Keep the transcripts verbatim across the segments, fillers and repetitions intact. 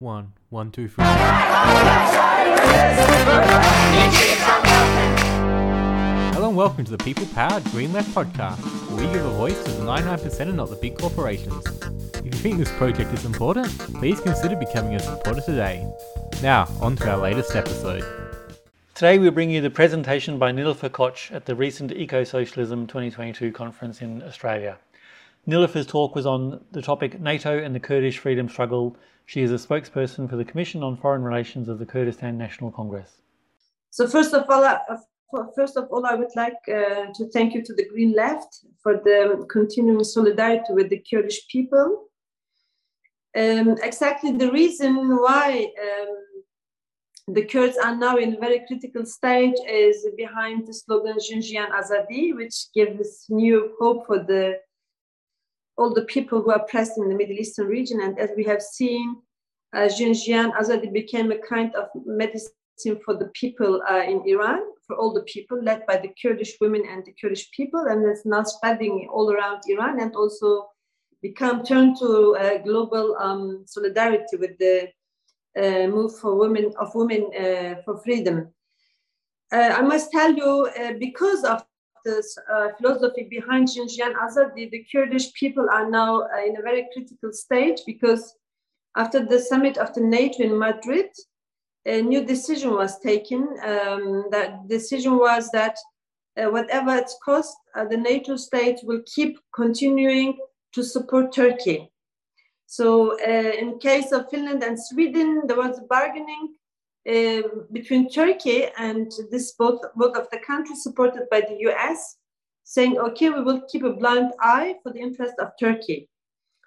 One, one, two, three. Hello and welcome to the People Powered Green Left podcast, where we give a voice to the ninety-nine percent and not the big corporations. If you think this project is important, please consider becoming a supporter today. Now, on to our latest episode. Today we bring you the presentation by Niloufar Koch at the recent eco-socialism twenty twenty-two conference in Australia. Niloufar's talk was on the topic NATO and the Kurdish freedom struggle. She is a spokesperson for the Commission on Foreign Relations of the Kurdistan National Congress. So first of all, I, first of all, I would like uh, to thank you to the Green Left for the continuing solidarity with the Kurdish people. Um, exactly the reason why um, the Kurds are now in a very critical stage is behind the slogan Jiyan, Azadi, which gives new hope for the all the people who are oppressed in the Middle Eastern region. And as we have seen, uh, Jiyan Azadi became a kind of medicine for the people uh, in Iran, for all the people, led by the Kurdish women and the Kurdish people, and it's now spreading all around Iran and also become turned to uh, global um, solidarity with the uh, move for women of women uh, for freedom. Uh, I must tell you, uh, because of This uh, philosophy behind Jiyan Azadi, the Kurdish people are now uh, in a very critical stage, because after the summit of the NATO in Madrid, a new decision was taken. Um, that decision was that uh, whatever its cost, uh, the NATO states will keep continuing to support Turkey. So uh, in case of Finland and Sweden, there was bargaining Uh, between Turkey and this both, both of the countries supported by the U S, saying, okay, we will keep a blind eye for the interest of Turkey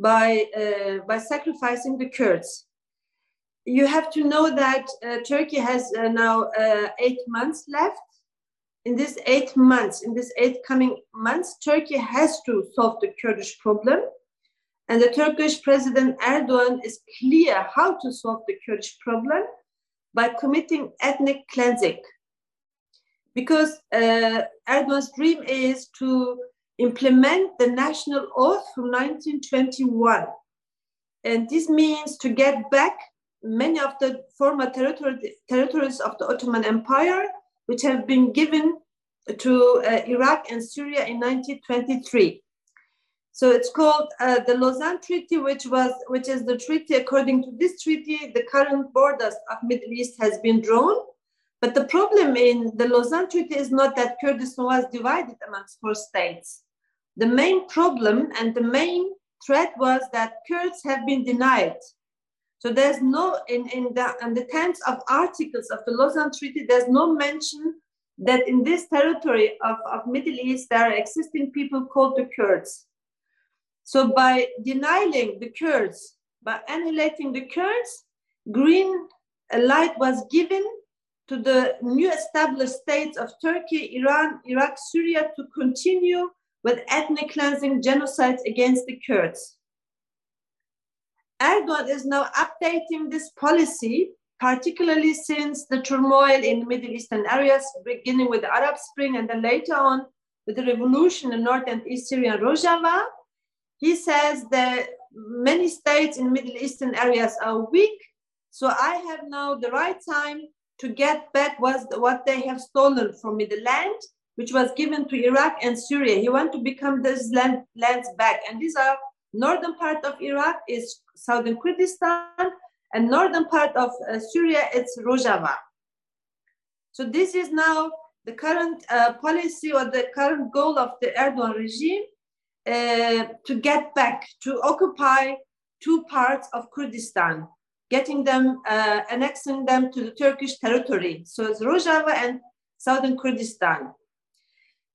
by, uh, by sacrificing the Kurds. You have to know that uh, Turkey has uh, now uh, eight months left. In these eight months, in these eight coming months, Turkey has to solve the Kurdish problem. And the Turkish President Erdogan is clear how to solve the Kurdish problem, by committing ethnic cleansing. Because uh, Erdogan's dream is to implement the national oath from nineteen twenty-one. And this means to get back many of the former territory, territories of the Ottoman Empire, which have been given to uh, Iraq and Syria in nineteen twenty-three. So it's called uh, the Lausanne Treaty, which was, which is the treaty. According to this treaty, the current borders of Middle East has been drawn. But the problem in the Lausanne Treaty is not that Kurdistan was divided amongst four states. The main problem and the main threat was that Kurds have been denied. So there's no, in, in, the, in the terms of articles of the Lausanne Treaty, there's no mention that in this territory of, of Middle East, there are existing people called the Kurds. So by denying the Kurds, by annihilating the Kurds, green light was given to the new established states of Turkey, Iran, Iraq, Syria to continue with ethnic cleansing genocides against the Kurds. Erdogan is now updating this policy, particularly since the turmoil in Middle Eastern areas, beginning with the Arab Spring and then later on with the revolution in North and East Syria and Rojava. He says that many states in Middle Eastern areas are weak, so I have now the right time to get back what they have stolen from me, the land which was given to Iraq and Syria. He wants to become those land, lands back. And these are northern part of Iraq is southern Kurdistan, and northern part of uh, Syria, it's Rojava. So this is now the current uh, policy or the current goal of the Erdogan regime. Uh, to get back, to occupy two parts of Kurdistan, getting them, uh, annexing them to the Turkish territory. So it's Rojava and southern Kurdistan.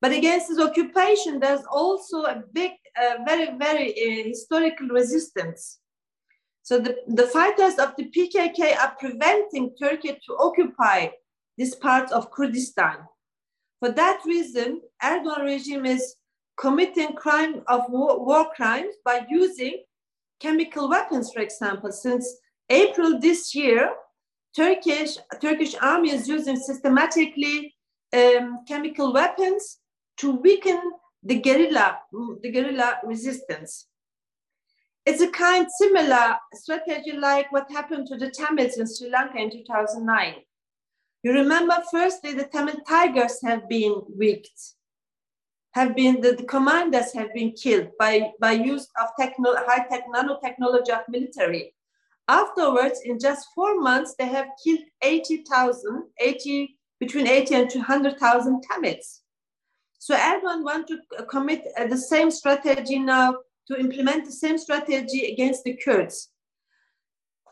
But against this occupation, there's also a big, uh, very, very uh, historical resistance. So the, the fighters of the P K K are preventing Turkey to occupy this part of Kurdistan. For that reason, Erdogan regime is committing crime of war, war crimes by using chemical weapons, for example. Since April this year, Turkish, Turkish army is using systematically um, chemical weapons to weaken the guerrilla, the guerrilla resistance. It's a kind similar strategy like what happened to the Tamils in Sri Lanka in two thousand nine. You remember, firstly, the Tamil Tigers have been wicked, have been, the, the commanders have been killed by, by use of techno, high-tech nanotechnology of military. Afterwards, in just four months, they have killed eighty thousand, eighty, between eighty and two hundred thousand Tamils. So Erdogan wants to commit the same strategy now, to implement the same strategy against the Kurds.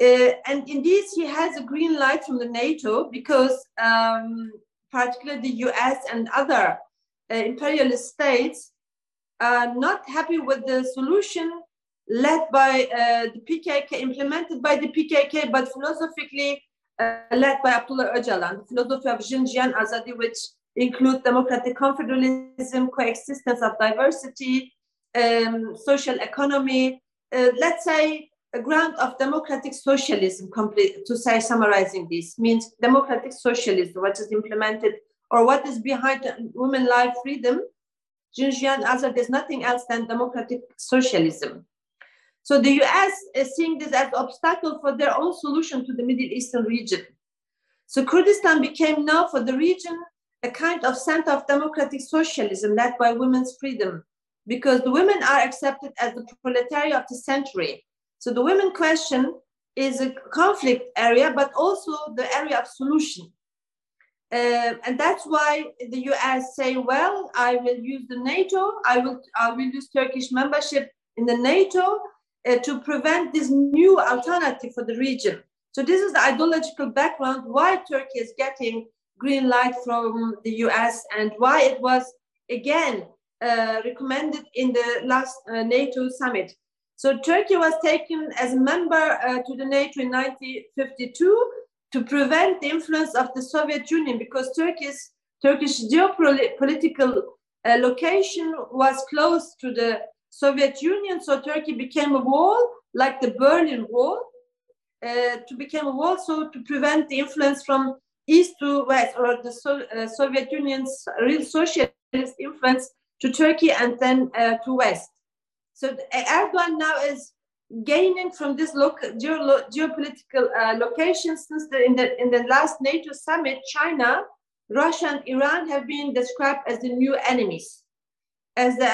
Uh, and in this, he has a green light from the NATO because um, particularly the U S and other uh, imperialist states are not happy with the solution led by uh, the P K K, implemented by the P K K, but philosophically uh, led by Abdullah Öcalan, the philosophy of Jin, Jiyan, Azadi, which include democratic confederalism, coexistence of diversity, um, social economy, uh, let's say a ground of democratic socialism, complete, to say, summarizing this, means democratic socialism, what is implemented or what is behind women's life freedom. Jin, Jiyan, Azadi, there's nothing else than democratic socialism. So the U S is seeing this as an obstacle for their own solution to the Middle Eastern region. So Kurdistan became now for the region a kind of center of democratic socialism led by women's freedom, because the women are accepted as the proletariat of the century. So the women question is a conflict area, but also the area of solution. Uh, and that's why the U S say, well, I will use the NATO, I will, I will use Turkish membership in the NATO, Uh, to prevent this new alternative for the region. So this is the ideological background why Turkey is getting green light from the U S and why it was again uh, recommended in the last uh, NATO summit. So Turkey was taken as a member uh, to the NATO in nineteen fifty-two to prevent the influence of the Soviet Union, because Turkey's Turkish geopolitical uh, location was close to the Soviet Union, so Turkey became a wall, like the Berlin Wall, uh, to become a wall, so to prevent the influence from east to west, or the so, uh, Soviet Union's real socialist influence to Turkey and then uh, to west. So Erdogan now is gaining from this local geolo geopolitical uh, location. Since the, in, the, in the last NATO summit, China, Russia and Iran have been described as the new enemies. As, the,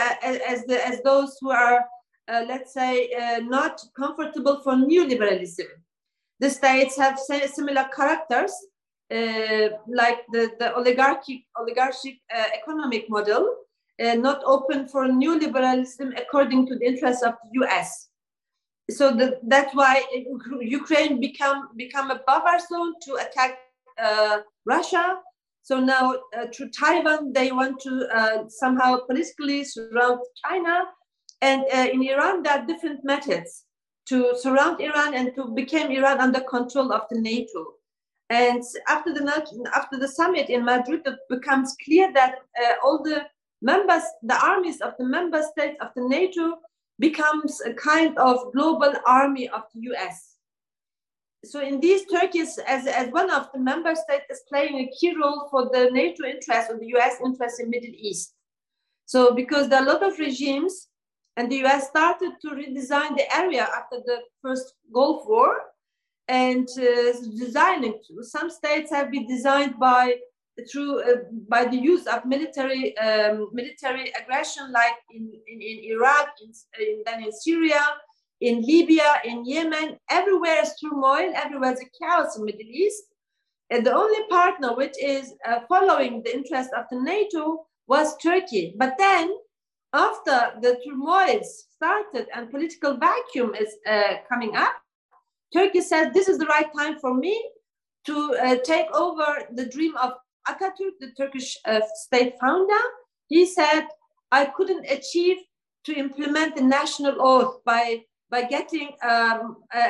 as, the, as those who are, uh, let's say, uh, not comfortable for neoliberalism. The states have similar characters, uh, like the, the oligarchic, oligarchic uh, economic model, uh, not open for neoliberalism according to the interests of the U S. So the, that's why Ukraine become, become a buffer zone to attack uh, Russia. So now uh, to Taiwan, they want to uh, somehow politically surround China. And uh, in Iran, there are different methods to surround Iran and to become Iran under control of the NATO. And after the, after the summit in Madrid, it becomes clear that uh, all the members, the armies of the member states of the NATO becomes a kind of global army of the U S. So in these, Turkey, as, as one of the member states, is playing a key role for the NATO interest or the U S interest in Middle East. So because there are a lot of regimes, and the U S started to redesign the area after the first Gulf War, and uh, designing to. Some states have been designed by through uh, by the use of military um, military aggression, like in in, in Iraq, in, in, then in Syria. In Libya, in Yemen, everywhere is turmoil, everywhere is a chaos in the Middle East. And the only partner which is uh, following the interest of the NATO was Turkey. But then, after the turmoils started and political vacuum is uh, coming up, Turkey said, this is the right time for me to uh, take over the dream of Atatürk, the Turkish uh, state founder. He said, I couldn't achieve to implement the national oath by by getting um,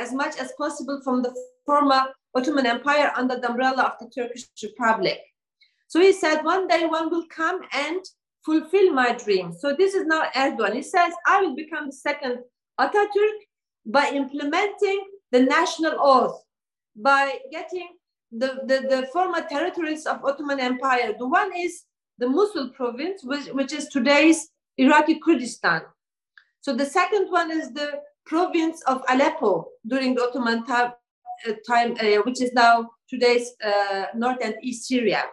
as much as possible from the former Ottoman Empire under the umbrella of the Turkish Republic. So he said, one day one will come and fulfill my dream. So this is now Erdogan. He says, I will become the second Atatürk by implementing the national oath, by getting the, the, the former territories of Ottoman Empire. The one is the Mosul province, which, which is today's Iraqi Kurdistan. So the second one is the province of Aleppo during the Ottoman time, uh, time uh, which is now today's uh, North and East Syria.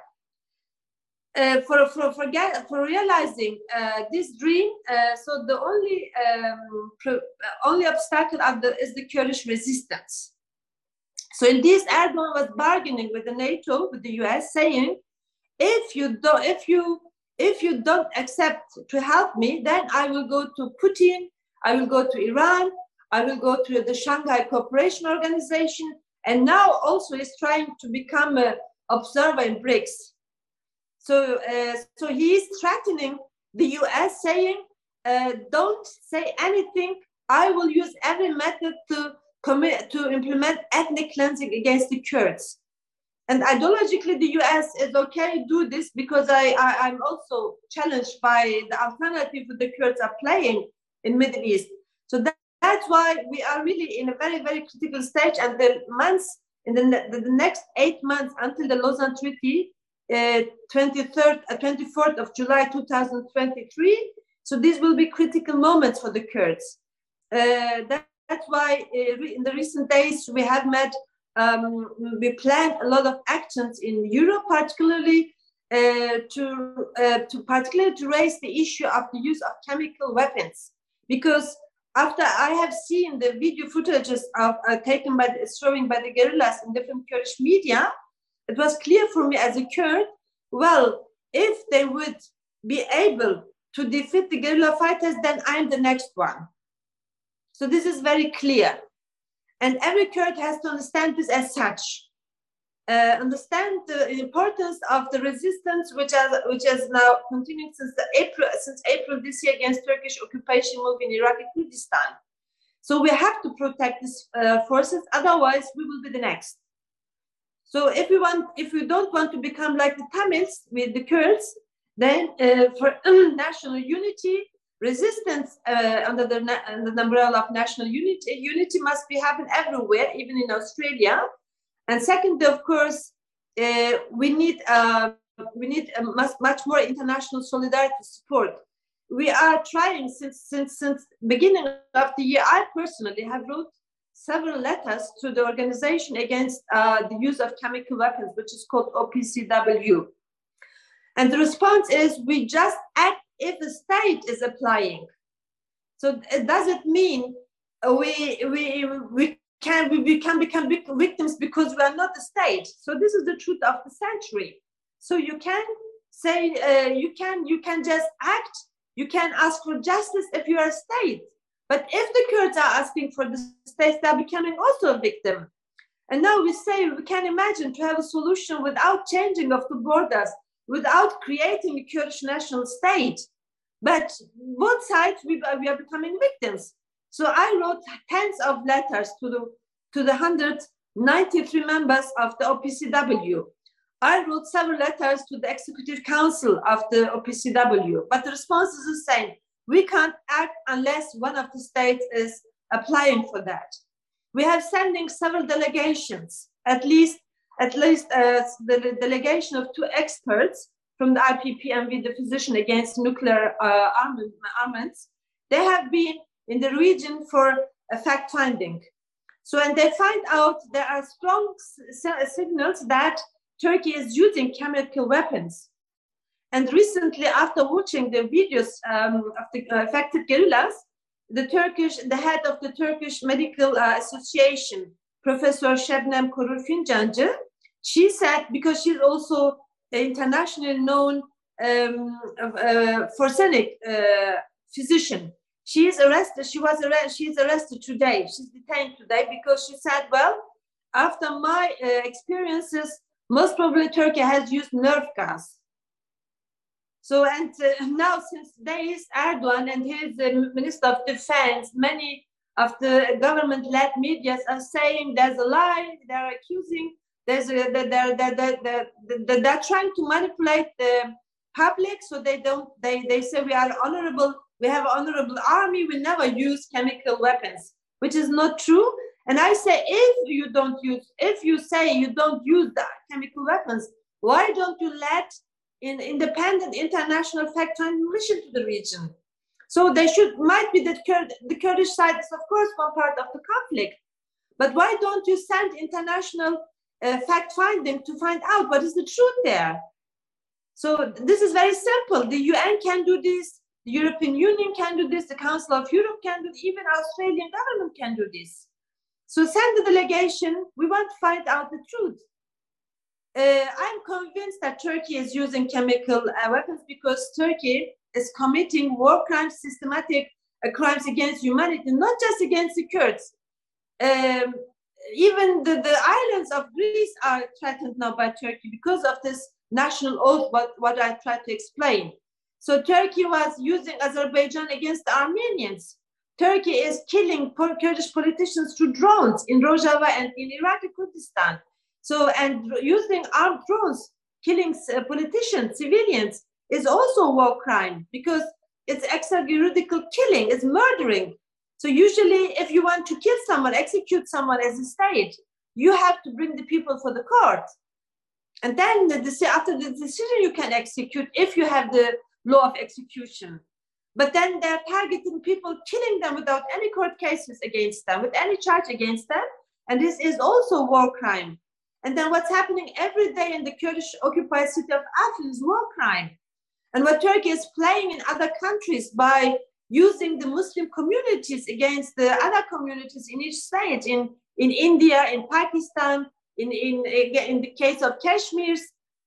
Uh, for for for, get, for realizing uh, this dream, uh, so the only um, pro, only obstacle at the, is the Kurdish resistance. So in this, Erdogan was bargaining with the NATO, with the U S, saying, if you do, if you if you don't accept to help me, then I will go to Putin, I will go to Iran, I will go to the Shanghai Cooperation Organization, and now also is trying to become an observer in BRICS. So, uh, so he is threatening the U S, saying, uh, "Don't say anything. I will use every method to commit to implement ethnic cleansing against the Kurds." And ideologically, the U S is okay do this because I, I I'm also challenged by the alternative the Kurds are playing in Middle East. So that, that's why we are really in a very very critical stage. And the months in the the, the next eight months until the Lausanne Treaty. Uh, twenty-third, uh, twenty-fourth of July two thousand twenty-three. So these will be critical moments for the Kurds. Uh, that, that's why uh, in the recent days we have met, um, we planned a lot of actions in Europe, particularly uh, to uh, to particularly to raise the issue of the use of chemical weapons, because after I have seen the video footages of uh, taken by the, showing by the guerrillas in different Kurdish media. It was clear for me as a Kurd, well, if they would be able to defeat the guerrilla fighters, then I'm the next one. So this is very clear. And every Kurd has to understand this as such. Uh, understand the importance of the resistance, which has, which has now continued since, the April, since April this year against Turkish occupation move in Iraqi Kurdistan. So we have to protect these uh, forces, otherwise we will be the next. So if we want, if we don't want to become like the Tamils with the Kurds, then uh, for national unity, resistance uh, under, the, under the umbrella of national unity, unity must be happening everywhere, even in Australia. And secondly, of course, uh, we need uh, we need a much, much more international solidarity support. We are trying since since since beginning of the year. I personally have wrote several letters to the organization against uh, the use of chemical weapons, which is called O P C W. And the response is, we just act if the state is applying. So it doesn't mean we, we, we, can, we, we can become victims because we are not the state. So this is the truth of the century. So you can say, uh, you, can, you can just act, you can ask for justice if you are a state. But if the Kurds are asking for the states, they are becoming also a victim. And now we say we can imagine to have a solution without changing of the borders, without creating a Kurdish national state. But both sides, we, we are becoming victims. So I wrote tens of letters to the, to the one hundred ninety-three members of the O P C W. I wrote several letters to the Executive Council of the O P C W, but the response is the same. We can't act unless one of the states is applying for that. We have sending several delegations, at least, at least uh, the delegation of two experts from the I P P M V, the Physician Against Nuclear uh, Armaments. They have been in the region for a fact-finding. So, and they find out there are strong signals that Turkey is using chemical weapons. And recently, after watching the videos um, of the affected guerrillas, the Turkish, the head of the Turkish Medical uh, Association, Professor Şebnem Kurulfincancı, she said, because she's also internationally known um, uh, forensic uh, physician, she is arrested. She was arrested. She is arrested today. She's detained today because she said, "Well, after my uh, experiences, most probably Turkey has used nerve gas." So, and uh, now since days, Erdogan and his uh, Minister of Defense, many of the government-led medias are saying there's a lie, they're accusing, there's a, they're, they're, they're, they're, they're trying to manipulate the public so they don't, they, they say we are honorable, we have an honorable army, we never use chemical weapons, which is not true. And I say, if you don't use, if you say you don't use the chemical weapons, why don't you let in independent international fact-finding mission to the region? So there should might be that Kurd, the Kurdish side is of course one part of the conflict, but why don't you send international uh, fact-finding to find out what is the truth there? So this is very simple. The U N can do this, the European Union can do this, the Council of Europe can do this, even Australian government can do this. So send the delegation, we want to find out the truth. Uh, I'm convinced that Turkey is using chemical uh, weapons because Turkey is committing war crimes, systematic uh, crimes against humanity, not just against the Kurds. Um, even the, the islands of Greece are threatened now by Turkey because of this national oath, what, what I tried to explain. So Turkey was using Azerbaijan against the Armenians. Turkey is killing Kurdish politicians through drones in Rojava and in Iraqi Kurdistan. So, and using armed drones, killing uh, politicians, civilians, is also a war crime because it's extrajudicial killing, it's murdering. So usually if you want to kill someone, execute someone as a state, you have to bring the people for the court. And then the, after the decision you can execute if you have the law of execution. But then they're targeting people, killing them without any court cases against them, with any charge against them. And this is also war crime. And then what's happening every day in the Kurdish occupied city of Afrin is war crime. And what Turkey is playing in other countries by using the Muslim communities against the other communities in each state, in, in India, in Pakistan, in, in, in the case of Kashmir,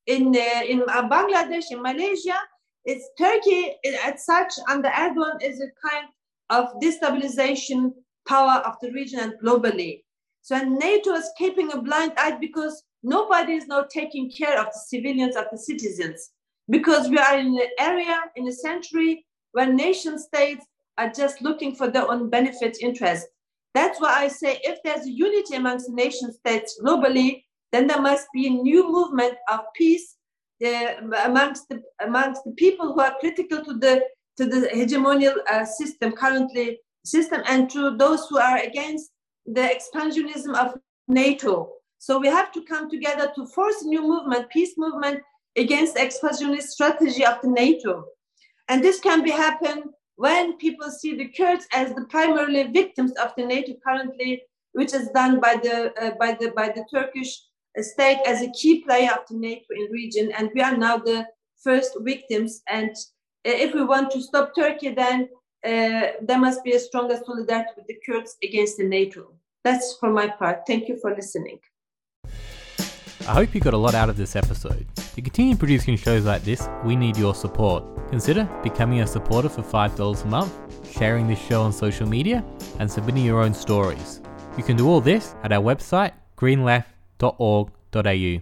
in, uh, in Bangladesh, in Malaysia, it's Turkey as such under Erdogan is a kind of destabilization power of the region and globally. So and NATO is keeping a blind eye because nobody is now taking care of the civilians, of the citizens, because we are in an area, in a century, where nation states are just looking for their own benefit interest. That's why I say if there's a unity amongst the nation states globally, then there must be a new movement of peace uh, amongst, the, amongst the people who are critical to the, to the hegemonial uh, system, currently system, and to those who are against the expansionism of NATO. So we have to come together to force a new movement, peace movement, against the expansionist strategy of the NATO. And this can be happen when people see the Kurds as the primarily victims of the NATO currently, which is done by the, uh, by the, by the Turkish state as a key player of the NATO in the region. And we are now the first victims. And if we want to stop Turkey, then uh, there must be a stronger solidarity with the Kurds against the NATO. That's for my part. Thank you for listening. I hope you got a lot out of this episode. To continue producing shows like this, we need your support. Consider becoming a supporter for five dollars a month, sharing this show on social media, and submitting your own stories. You can do all this at our website, green left dot org dot a u.